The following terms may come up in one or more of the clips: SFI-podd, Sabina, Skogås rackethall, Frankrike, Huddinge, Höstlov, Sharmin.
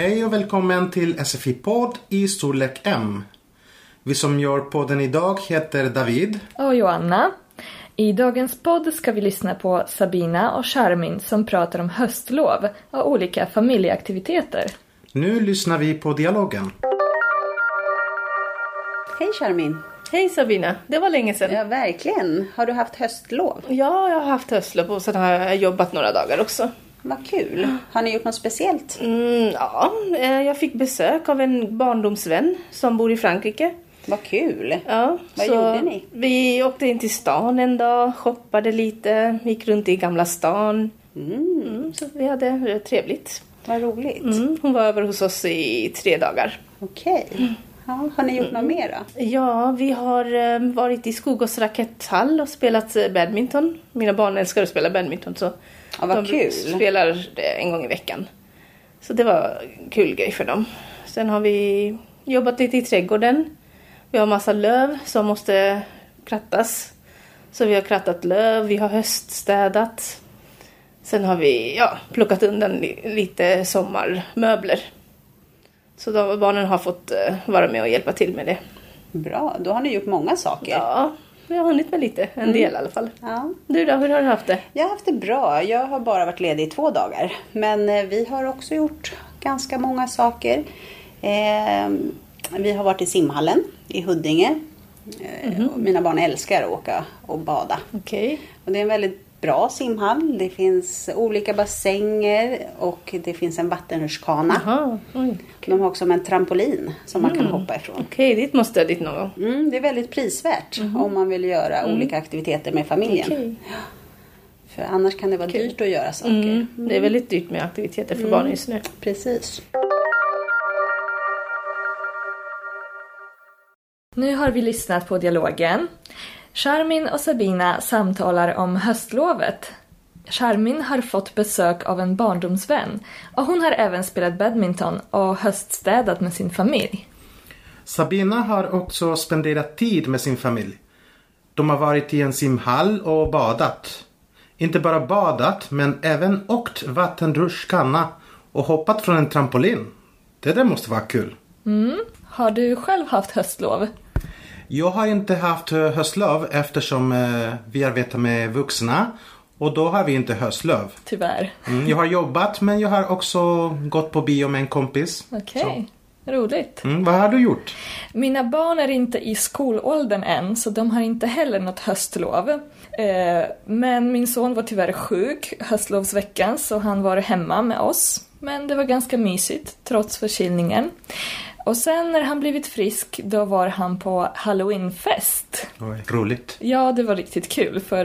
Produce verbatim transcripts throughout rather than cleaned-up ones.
Hej och välkommen till S F I-podd i storlek M. Vi som gör podden idag heter David och Joanna. I dagens podd ska vi lyssna på Sabina och Sharmin som pratar om höstlov och olika familjeaktiviteter. Nu lyssnar vi på dialogen. Hej Sharmin. Hej Sabina, det var länge sedan. Ja, verkligen. Har du haft höstlov? Ja, jag har haft höstlov och sen har jag jobbat några dagar också. Vad kul. Har ni gjort något speciellt? Mm, ja, jag fick besök av en barndomsvän som bor i Frankrike. Vad kul. Ja, vad gjorde ni? Vi åkte in till stan en dag, shoppade lite, gick runt i gamla stan. Mm. Mm, så vi hade trevligt. Vad roligt. Mm, hon var över hos oss i tre dagar. Okej. Okay. Mm. Ja, har ni gjort mm. något mer då? Ja, vi har varit i Skogås rackethall och spelat badminton. Mina barn älskar att spela badminton så... Ja, vad de kul. Spelar en gång i veckan. Så det var en kul grej för dem. Sen har vi jobbat lite i trädgården. Vi har massa löv som måste krattas. Så vi har krattat löv, vi har höststädat. Sen har vi ja, plockat undan lite sommarmöbler. Så då, barnen har fått vara med och hjälpa till med det. Bra, då har ni gjort många saker. Ja. Jag har hunnit med lite, en del mm. i alla fall. Ja. Du då, hur har du haft det? Jag har haft det bra. Jag har bara varit ledig i två dagar. Men vi har också gjort ganska många saker. Eh, vi har varit i simhallen i Huddinge. Eh, mm-hmm. och mina barn älskar att åka och bada. Okay. Och det är en väldigt bra simhall. Det finns olika bassänger och det finns en vattenrutschkana. Aha. Oj, okay. De har också en trampolin som mm. man kan hoppa ifrån. Okej, okay, dit måste jag dit någon gång. Mm, det är väldigt prisvärt mm. om man vill göra mm. olika aktiviteter med familjen. Okay. För annars kan det vara okay. dyrt att göra saker. Mm. Mm. Det är väldigt dyrt med aktiviteter för mm. barn just nu. Precis. Nu har vi lyssnat på dialogen. Sharmin och Sabina samtalar om höstlovet. Sharmin har fått besök av en barndomsvän och hon har även spelat badminton och höststädat med sin familj. Sabina har också spenderat tid med sin familj. De har varit i en simhall och badat. Inte bara badat men även åkt vattenrutschkana och hoppat från en trampolin. Det där måste vara kul. Mm. Har du själv haft höstlov? Jag har inte haft höstlov eftersom vi arbetar med vuxna och då har vi inte höstlov. Tyvärr. Mm, jag har jobbat men jag har också gått på bio med en kompis. Okej, okay. Roligt. Mm, vad har du gjort? Mina barn är inte i skolåldern än så de har inte heller något höstlov. Men min son var tyvärr sjuk höstlovsveckan så han var hemma med oss. Men det var ganska mysigt trots förkylningen. Och sen när han blivit frisk, då var han på Halloweenfest. Oj, roligt. Ja, det var riktigt kul för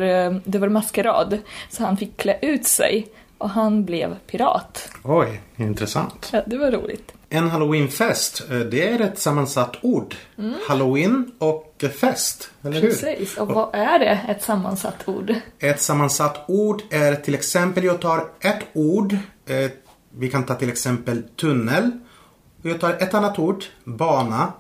det var maskerad. Så han fick klä ut sig och han blev pirat. Oj, intressant. Ja, det var roligt. En Halloweenfest, det är ett sammansatt ord. Mm. Halloween och fest, eller hur? Precis, och vad är det ett sammansatt ord? Ett sammansatt ord är till exempel, jag tar ett ord. Vi kan ta till exempel tunnel. Jag tar ett annat ord, bana.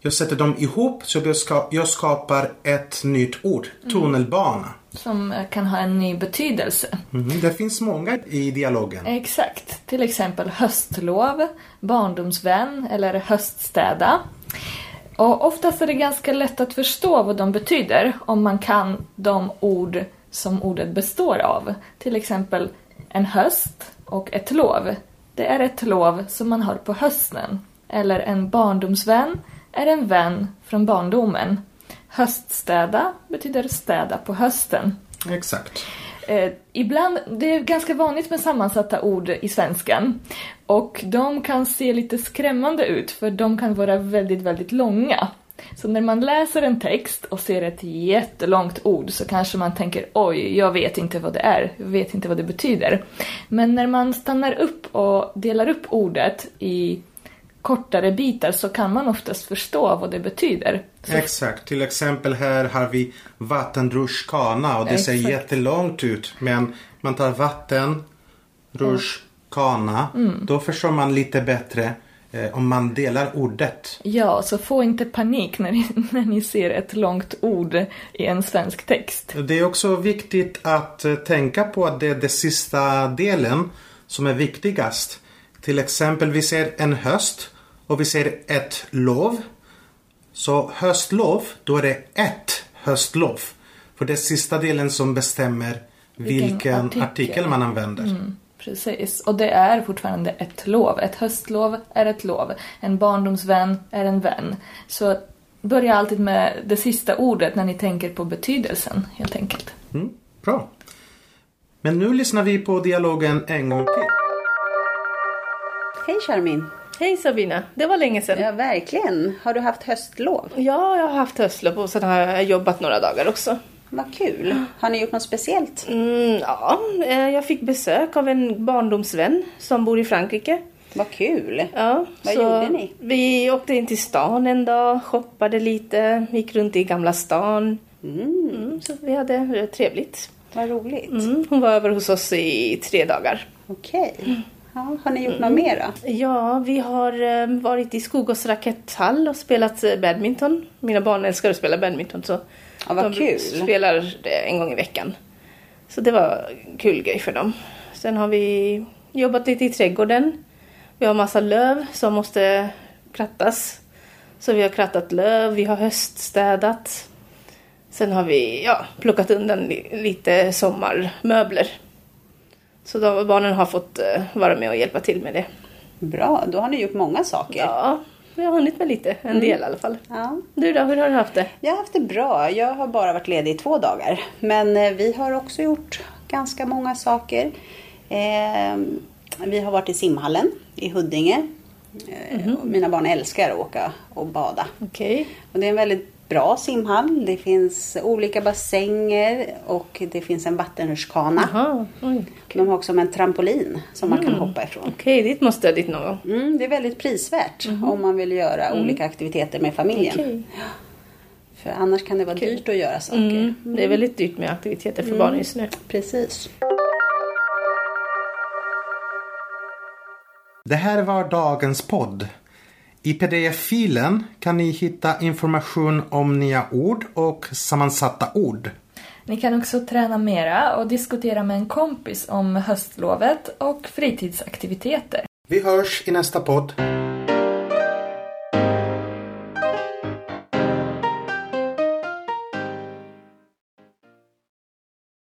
Jag sätter dem ihop så jag, ska, jag skapar ett nytt ord, tunnelbana. Som kan ha en ny betydelse. Mm, det finns många i dialogen. Exakt, till exempel höstlov, barndomsvän eller höststäda. Och oftast är det ganska lätt att förstå vad de betyder om man kan de ord som ordet består av. Till exempel en höst och ett lov. Det är ett lov som man har på hösten. Eller en barndomsvän är en vän från barndomen. Höststäda betyder städa på hösten. Exakt. Eh, ibland, det är ganska vanligt med sammansatta ord i svenskan. Och de kan se lite skrämmande ut för de kan vara väldigt, väldigt långa. Så när man läser en text och ser ett jättelångt ord så kanske man tänker oj, jag vet inte vad det är, jag vet inte vad det betyder. Men när man stannar upp och delar upp ordet i kortare bitar så kan man oftast förstå vad det betyder. Så... Exakt, till exempel här har vi vattenrutschkana och det Exakt. Ser jättelångt ut men man tar vattenrutschkana, mm. då förstår man lite bättre. Om man delar ordet. Ja, så få inte panik när ni, när ni ser ett långt ord i en svensk text. Det är också viktigt att tänka på att det är den sista delen som är viktigast. Till exempel vi ser en höst och vi ser ett lov. Så höstlov, då är det ett höstlov. För det är sista delen som bestämmer vilken, vilken artikel. artikel man använder. Mm, precis, och det är fortfarande ett lov. Ett höstlov är ett lov. En barndomsvän är en vän. Så börja alltid med det sista ordet när ni tänker på betydelsen, helt enkelt. Mm, bra. Men nu lyssnar vi på dialogen en gång till. Hej Sharmin. Hej Sabina, det var länge sedan. Ja, verkligen. Har du haft höstlov? Ja, jag har haft höstlov och sen har jag jobbat några dagar också. Vad kul. Har ni gjort något speciellt? Mm, ja, jag fick besök av en barndomsvän som bor i Frankrike. Vad kul. Ja, vad gjorde ni? Vi åkte in till stan en dag, shoppade lite, gick runt i gamla stan. Mm. Mm, så vi hade trevligt. Vad roligt. Mm, hon var över hos oss i tre dagar. Okej. Okay. Mm. Ja, har ni gjort mm. något mer då? Ja, vi har varit i Skogås rackethall och spelat badminton. Mina barn älskar att spela badminton, så ja, vad de kul. Spelar det en gång i veckan. Så det var kul grej för dem. Sen har vi jobbat lite i trädgården. Vi har massa löv som måste krattas. Så vi har krattat löv, vi har höststädat. Sen har vi ja, plockat undan lite sommarmöbler. Så de, barnen har fått vara med och hjälpa till med det. Bra, då har ni gjort många saker. Ja, vi har hunnit med lite, en del mm. i alla fall. Ja. Du då, hur har du haft det? Jag har haft det bra, jag har bara varit ledig i två dagar. Men vi har också gjort ganska många saker. Eh, vi har varit i simhallen i Huddinge. Eh, mm. och mina barn älskar att åka och bada. Okay. Och det är en väldigt bra simhall. Det finns olika bassänger och det finns en vattenrutschkana. Aha, okay. De har också en trampolin som mm. man kan hoppa ifrån. Okej, okay, dit måste jag dit någon gång. Mm, det är väldigt prisvärt mm. om man vill göra mm. olika aktiviteter med familjen. Okay. För annars kan det vara okay. dyrt att göra saker. Mm. Mm. Det är väldigt dyrt med aktiviteter för mm. barn just nu. Precis. Det här var dagens podd. I pdf-filen kan ni hitta information om nya ord och sammansatta ord. Ni kan också träna mera och diskutera med en kompis om höstlovet och fritidsaktiviteter. Vi hörs i nästa podd.